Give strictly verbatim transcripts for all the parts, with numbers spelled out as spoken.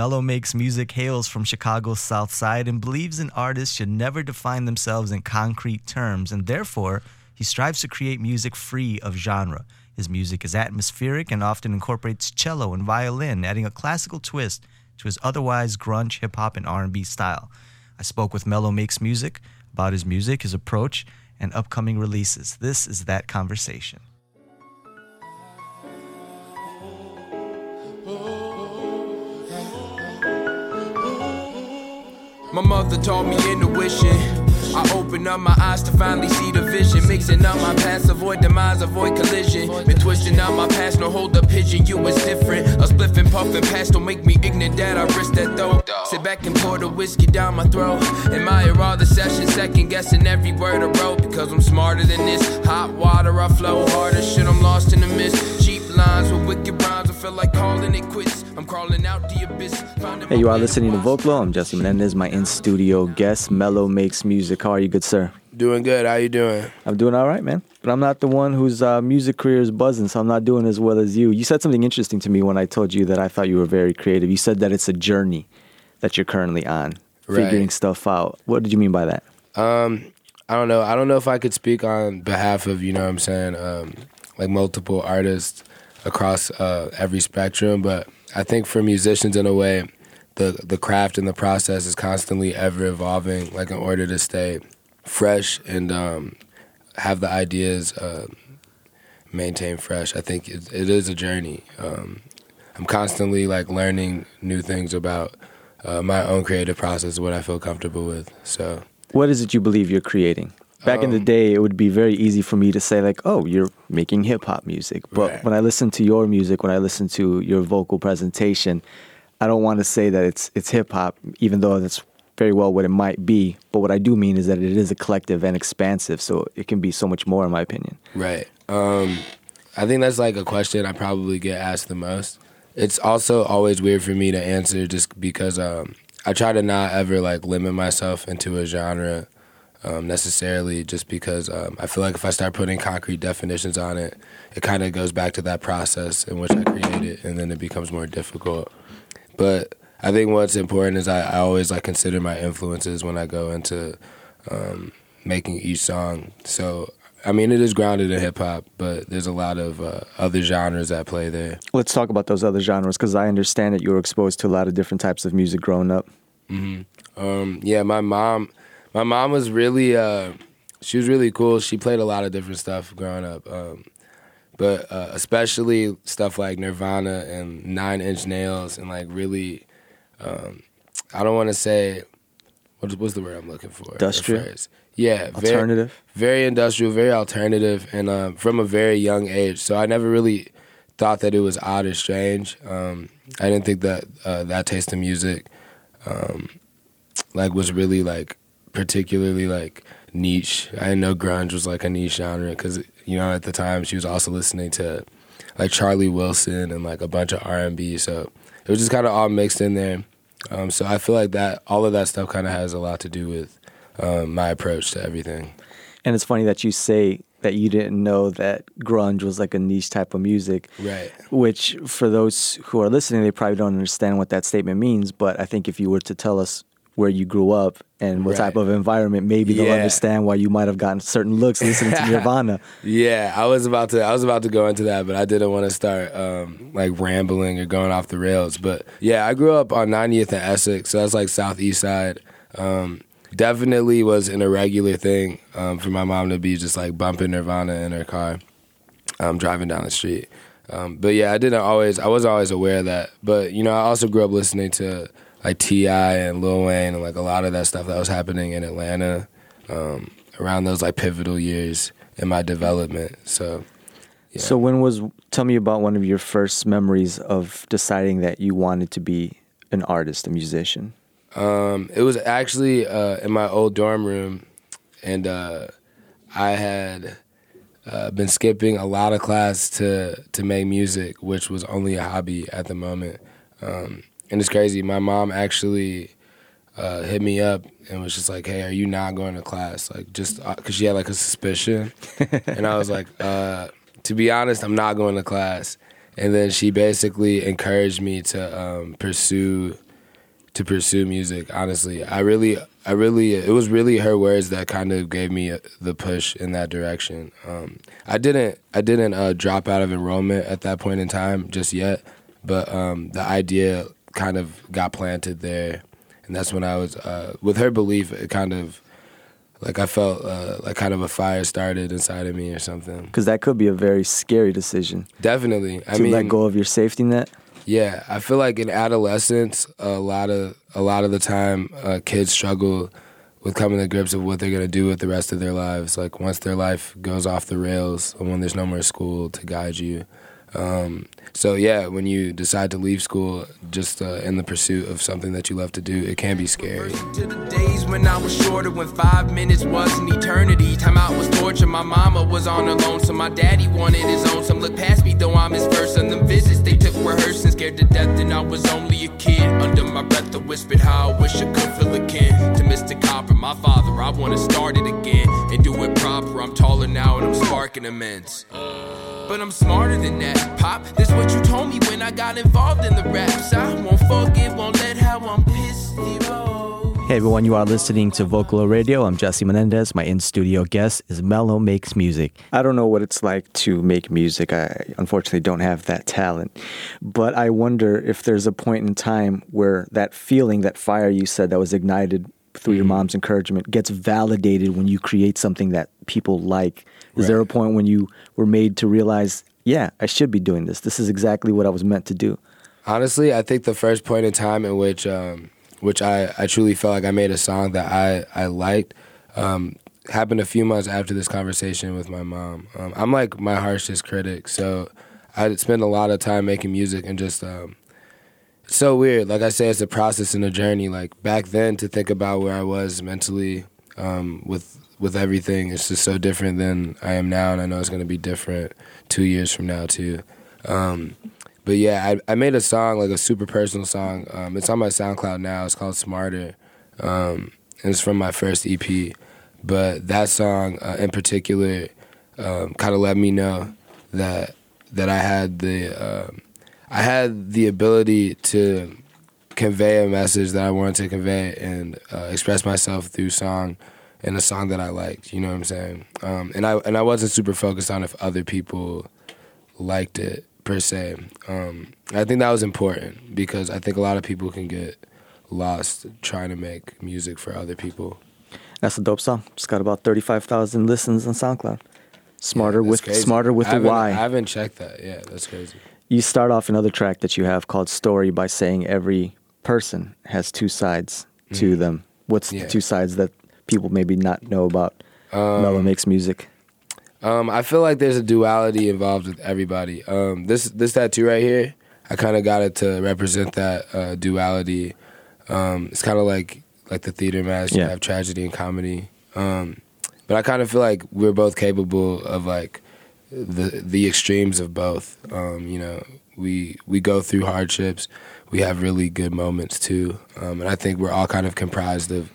Mellow Makes Music hails from Chicago's South Side and believes an artist should never define themselves in concrete terms, and therefore he strives to create music free of genre. His music is atmospheric and often incorporates cello and violin, adding a classical twist to his otherwise grunge, hip-hop, and R and B style. I spoke with Mellow Makes Music about his music, his approach, and upcoming releases. This is that conversation. My mother taught me intuition. I open up my eyes to finally see the vision. Mixing up my past, avoid demise, avoid collision. Been twisting out my past, no hold up pigeon, you was different. A spliff and puff and pass, don't make me ignorant that I risk that though. Sit back and pour the whiskey down my throat. Admire all the sessions, second guessing every word I wrote. Because I'm smarter than this, hot water I flow harder. Shit, I'm lost in the mist. Cheap lines with wicked rhymes, I feel like calling it quits. I'm crawling out the abyss. Hey, you are listening to Vocalo. I'm Jesse Menendez, my in-studio guest, Mellow Makes Music. How are you, good sir? Doing good. How you doing? I'm doing all right, man. But I'm not the one whose uh, music career is buzzing, so I'm not doing as well as you. You said something interesting to me when I told you that I thought you were very creative. You said that it's a journey that you're currently on, right? Figuring stuff out. What did you mean by that? Um, I don't know. I don't know if I could speak on behalf of, you know what I'm saying, um, like multiple artists across uh, every spectrum, but I think for musicians, in a way, the the craft and the process is constantly ever evolving, like in order to stay fresh and um, have the ideas uh, maintained fresh. I think it, it is a journey. Um, I'm constantly like learning new things about uh, my own creative process, what I feel comfortable with. So, what is it you believe you're creating? Back um, in the day, it would be very easy for me to say, like, oh, you're making hip-hop music. But right. when I listen to your music, when I listen to your vocal presentation, I don't want to say that it's it's hip-hop, even though that's very well what it might be. But what I do mean is that it is a collective and expansive, so it can be so much more, in my opinion. Right. Um, I think that's, like, a question I probably get asked the most. It's also always weird for me to answer just because um, I try to not ever, like, limit myself into a genre Um, necessarily, just because um, I feel like if I start putting concrete definitions on it, it kind of goes back to that process in which I created, and then it becomes more difficult. But I think what's important is I, I always like consider my influences when I go into um, making each song. So, I mean, it is grounded in hip-hop, but there's a lot of uh, other genres at play there. Let's talk about those other genres, because I understand that you were exposed to a lot of different types of music growing up. Mm-hmm. Um, yeah, my mom... My mom was really, uh, she was really cool. She played a lot of different stuff growing up, um, but uh, especially stuff like Nirvana and Nine Inch Nails and like really, um, I don't want to say, what, what's the word I'm looking for? Industrial? Yeah. Alternative? Very, very industrial, very alternative, and uh, from a very young age. So I never really thought that it was odd or strange. Um, I didn't think that uh, that taste of music um, like was really like, particularly like niche. I didn't know grunge was like a niche genre because, you know, at the time she was also listening to like Charlie Wilson and like a bunch of R and B. So it was just kind of all mixed in there. Um, so I feel like that all of that stuff kind of has a lot to do with um, my approach to everything. And it's funny that you say that you didn't know that grunge was like a niche type of music. Right. Which for those who are listening, they probably don't understand what that statement means. But I think if you were to tell us where you grew up and what right. type of environment, maybe yeah. they'll understand why you might have gotten certain looks listening to Nirvana. Yeah, I was about to I was about to go into that, but I didn't want to start um, like rambling or going off the rails. But yeah, I grew up on ninetieth and Essex, so that's like southeast side. Um, definitely was an irregular thing um, for my mom to be just like bumping Nirvana in her car, um, driving down the street. Um, but yeah, I didn't always I wasn't always aware of that. But you know, I also grew up listening to like T I and Lil Wayne and like a lot of that stuff that was happening in Atlanta um, around those like pivotal years in my development. So, yeah. So when was, tell me about one of your first memories of deciding that you wanted to be an artist, a musician. Um, it was actually uh, in my old dorm room, and uh, I had uh, been skipping a lot of class to, to make music, which was only a hobby at the moment. Um, And it's crazy. My mom actually uh, hit me up and was just like, "Hey, are you not going to class?" Like, just uh, cause she had like a suspicion, and I was like, uh, "To be honest, I'm not going to class." And then she basically encouraged me to um, pursue to pursue music, honestly. I really, I really, it was really her words that kind of gave me the push in that direction. Um, I didn't, I didn't uh, drop out of enrollment at that point in time just yet, but um, the idea kind of got planted there. And that's when I was, uh, with her belief, it kind of, like I felt uh, like kind of a fire started inside of me or something. Because that could be a very scary decision. Definitely. I to mean, let go of your safety net? Yeah, I feel like in adolescence, a lot of a lot of the time, uh, kids struggle with coming to grips with what they're going to do with the rest of their lives. Like once their life goes off the rails and when there's no more school to guide you. Um, so yeah, when you decide to leave school just uh, in the pursuit of something that you love to do, it can be scary. To the days when I was shorter, when five minutes was an eternity. Time out was torture, my mama was on her lonesome, so my daddy wanted his own. Some look past me, though I'm his first. And the visits they took were hers, and scared to death. And I was only a kid. Under my breath I whispered how I wish I could feel akin to Mister Copper, my father. I want to start it again and do it proper. I'm taller now and I'm sparking immense. But I'm smarter than that, Pop. That's what you told me when I got involved in the raps. I won't forget, won't let how I'm pissed zero. Hey everyone, you are listening to Vocalo Radio. I'm Jesse Menendez. My in-studio guest is Mellow Makes Music. I don't know what it's like to make music. I unfortunately don't have that talent. But I wonder if there's a point in time where that feeling, that fire you said that was ignited through your mom's encouragement, gets validated when you create something that people like. Is right. There a point when you were made to realize, yeah, I should be doing this. This is exactly what I was meant to do? Honestly, I think the first point in time in which um, which I, I truly felt like I made a song that I, I liked um, happened a few months after this conversation with my mom. Um, I'm like my harshest critic, so I spend a lot of time making music and just... Um, it's so weird. Like I say, it's a process and a journey. Like back then, to think about where I was mentally um, with... with everything, it's just so different than I am now, and I know it's going to be different two years from now, too. Um, but yeah, I, I made a song, like a super personal song. Um, it's on my SoundCloud now. It's called Smarter, um, and it's from my first E P. But that song uh, in particular um, kind of let me know that that I had the uh, I had the ability to convey a message that I wanted to convey and uh, express myself through song. And a song that I liked, you know what I'm saying? Um, and I and I wasn't super focused on if other people liked it, per se. Um, I think that was important, because I think a lot of people can get lost trying to make music for other people. That's a dope song. It's got about thirty-five thousand listens on SoundCloud. Smarter yeah, with crazy. Smarter with the Y. I haven't checked that. Yeah, that's crazy. You start off another track that you have called Story by saying every person has two sides mm-hmm. to them. What's yeah. the two sides that people maybe not know about um, Mellow Makes Music? Um, I feel like there's a duality involved with everybody. Um, this this tattoo right here, I kind of got it to represent that uh, duality. Um, it's kind of like like the theater mask. Yeah. You have tragedy and comedy. Um, but I kind of feel like we're both capable of like the the extremes of both. Um, you know, we we go through hardships. We have really good moments too. Um, and I think we're all kind of comprised of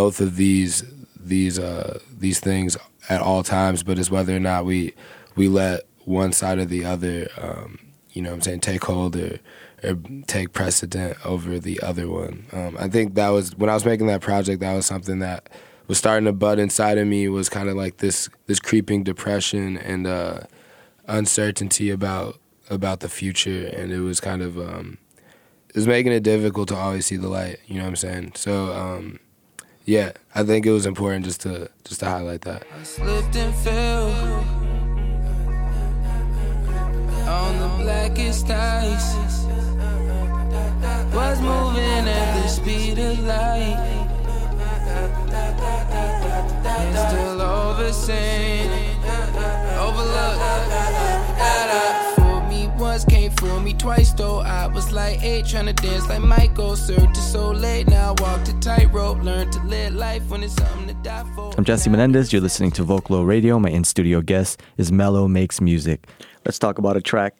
both of these these uh, these things at all times, but it's whether or not we we let one side or the other, um, you know what I'm saying, take hold or, or take precedent over the other one. Um, I think that was, when I was making that project, that was something that was starting to bud inside of me, was kind of like this this creeping depression and uh, uncertainty about about the future, and it was kind of, um, it was making it difficult to always see the light, you know what I'm saying? So, um, yeah, I think it was important just to just to highlight that. I slipped and fell on the blackest ice. Was moving at the speed of light. And still overseen, overlooked. Fooled me once, can't fool me twice though. I was like eight, trying to dance like Michael. Served to so late, now I walk the tightrope. Learn to live life when it's something to die for. I'm Jesse Menendez. You're listening to Vocalo Radio. My in-studio guest is Mellow Makes Music. Let's talk about a track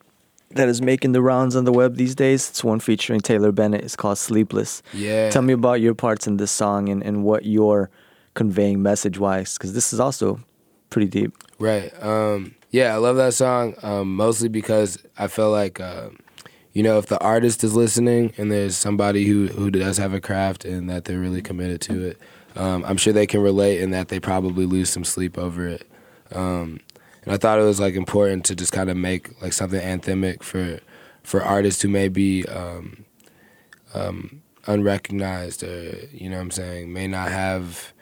that is making the rounds on the web these days. It's one featuring Taylor Bennett. It's called Sleepless. Yeah. Tell me about your parts in this song and, and what you're conveying message-wise, because this is also pretty deep. Right. Um, yeah, I love that song, um, mostly because I feel like... Uh, you know, if the artist is listening and there's somebody who, who does have a craft and that they're really committed to it, um, I'm sure they can relate and that they probably lose some sleep over it. Um, and I thought it was, like, important to just kind of make, like, something anthemic for for artists who may be um, um, unrecognized or, you know what I'm saying, may not have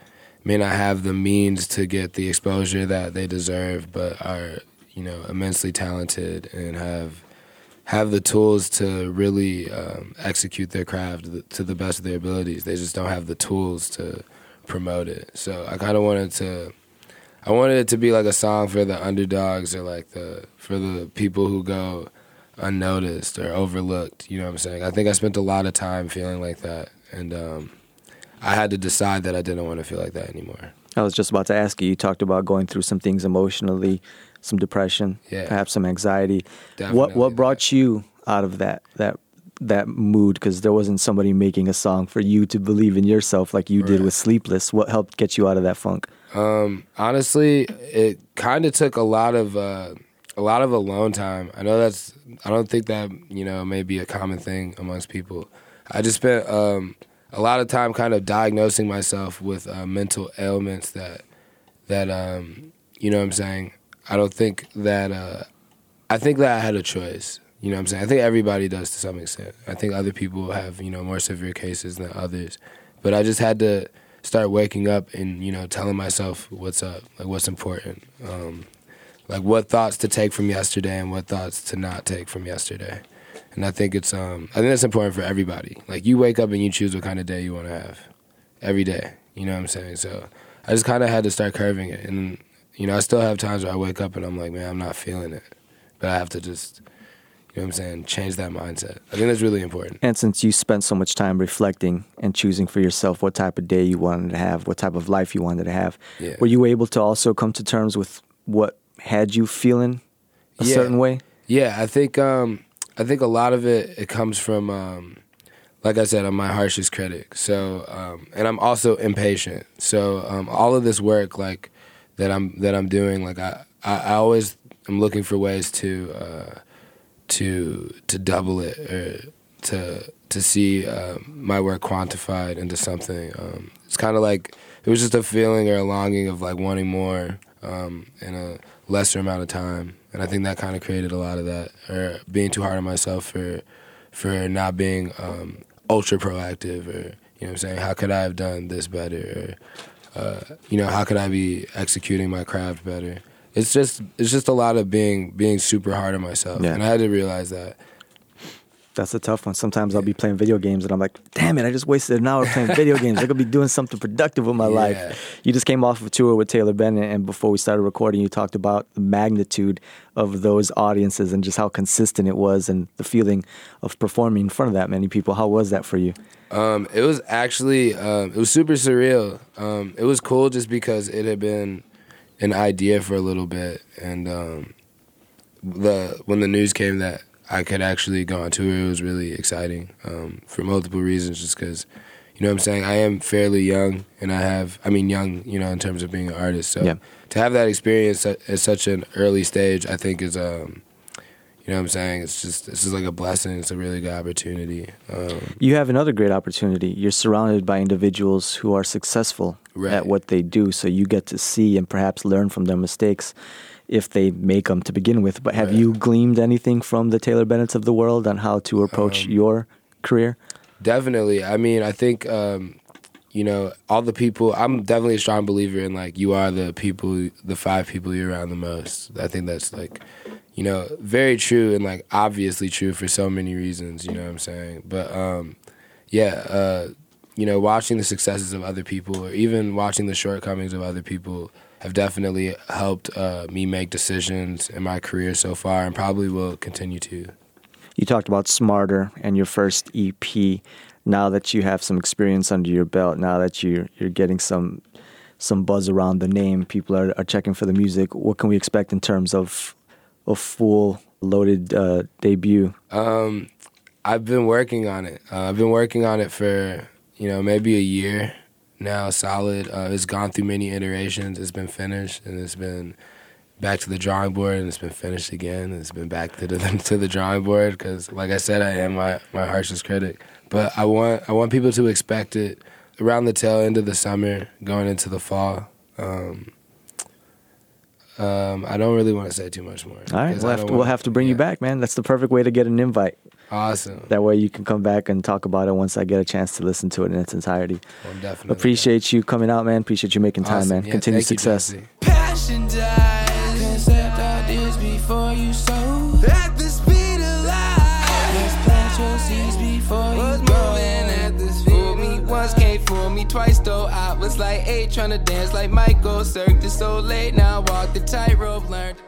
may not have the means to get the exposure that they deserve but are, you know, immensely talented and have have the tools to really um, execute their craft to the best of their abilities. They just don't have the tools to promote it. So I kind of wanted to, I wanted it to be like a song for the underdogs or like the, for the people who go unnoticed or overlooked, you know what I'm saying? I think I spent a lot of time feeling like that, and um, I had to decide that I didn't want to feel like that anymore. I was just about to ask you, you talked about going through some things emotionally, some depression, yeah. perhaps some anxiety. Definitely what what brought that. you out of that that that mood? Because there wasn't somebody making a song for you to believe in yourself like you right. did with Sleepless. What helped get you out of that funk? Um, honestly, it kind of took a lot of uh, a lot of alone time. I know that's I don't think that you know may be a common thing amongst people. I just spent um, a lot of time kind of diagnosing myself with uh, mental ailments that that um, you know what I'm saying. I don't think that, uh, I think that I had a choice, you know what I'm saying? I think everybody does to some extent. I think other people have, you know, more severe cases than others. But I just had to start waking up and, you know, telling myself what's up, like what's important. Um, like what thoughts to take from yesterday and what thoughts to not take from yesterday. And I think it's, um, I think that's important for everybody. Like you wake up and you choose what kind of day you want to have every day, you know what I'm saying? So I just kind of had to start curving it. And you know, I still have times where I wake up and I'm like, man, I'm not feeling it. But I have to just, you know what I'm saying, change that mindset. I think that's really important. And since you spent so much time reflecting and choosing for yourself what type of day you wanted to have, what type of life you wanted to have, yeah. were you able to also come to terms with what had you feeling a yeah. certain way? Yeah, I think um, I think a lot of it, it comes from, um, like I said, I'm my harshest critic. So, um, and I'm also impatient. So um, all of this work, like, that I'm that I'm doing, like I, I always am looking for ways to uh, to to double it or to to see uh, my work quantified into something. Um, it's kind of like it was just a feeling or a longing of like wanting more um, in a lesser amount of time, and I think that kind of created a lot of that, or being too hard on myself for for not being um, ultra proactive, or you know what I'm saying, how could I have done this better? Or, Uh, you know, how could I be executing my craft better? It's just, it's just a lot of being, being super hard on myself, yeah. and I had to realize that. That's a tough one. Sometimes yeah. I'll be playing video games, and I'm like, damn it, I just wasted an hour playing video games. I could be doing something productive with my yeah. life. You just came off of a tour with Taylor Bennett, and before we started recording, you talked about the magnitude of those audiences and just how consistent it was, and the feeling of performing in front of that many people. How was that for you? Um, it was actually, um, it was super surreal. Um, it was cool just because it had been an idea for a little bit. And um, the when the news came that I could actually go on tour, it was really exciting um, for multiple reasons, just because, you know what I'm saying, I am fairly young, and I have, I mean young, you know, in terms of being an artist. So yeah. to have that experience at, at such an early stage, I think is, um, you know what I'm saying, it's just, this is like a blessing. It's a really good opportunity. Um, you have another great opportunity. You're surrounded by individuals who are successful right. at what they do, so you get to see and perhaps learn from their mistakes, if they make them to begin with. But have right. you gleaned anything from the Taylor Bennett's of the world on how to approach um, your career? Definitely. I mean, I think, um, you know, all the people, I'm definitely a strong believer in, like, you are the people, the five people you're around the most. I think that's, like, you know, very true and, like, obviously true for so many reasons, you know what I'm saying? But, um, yeah, uh, you know, watching the successes of other people or even watching the shortcomings of other people have definitely helped uh, me make decisions in my career so far, and probably will continue to. You talked about Smarter and your first E P. Now that you have some experience under your belt, now that you're, you're getting some some buzz around the name, people are, are checking for the music, what can we expect in terms of a full loaded uh, debut? Um, I've been working on it. Uh, I've been working on it for, you know, maybe a year now, solid. Uh, it's gone through many iterations. It's been finished, and it's been back to the drawing board, and it's been finished again. It's been back to the to the drawing board because, like I said, I am my, my harshest critic. But I want I want people to expect it around the tail end of the summer, going into the fall. Um, um, I don't really want to say too much more. All right, we'll have, to, we'll have to bring yeah. you back, man. That's the perfect way to get an invite. Awesome. That way you can come back and talk about it once I get a chance to listen to it in its entirety. Well, definitely. Appreciate man. you coming out, man. Appreciate you making awesome. time, man. Yeah, Continue success. You, Passion dies. Concept ideas before you sow. At the speed of light. Let's plant your seeds before you grow. Once came for me twice though. I was like eight, trying to dance like Michael. Cirque is so late now. Walk the tightrope, learned.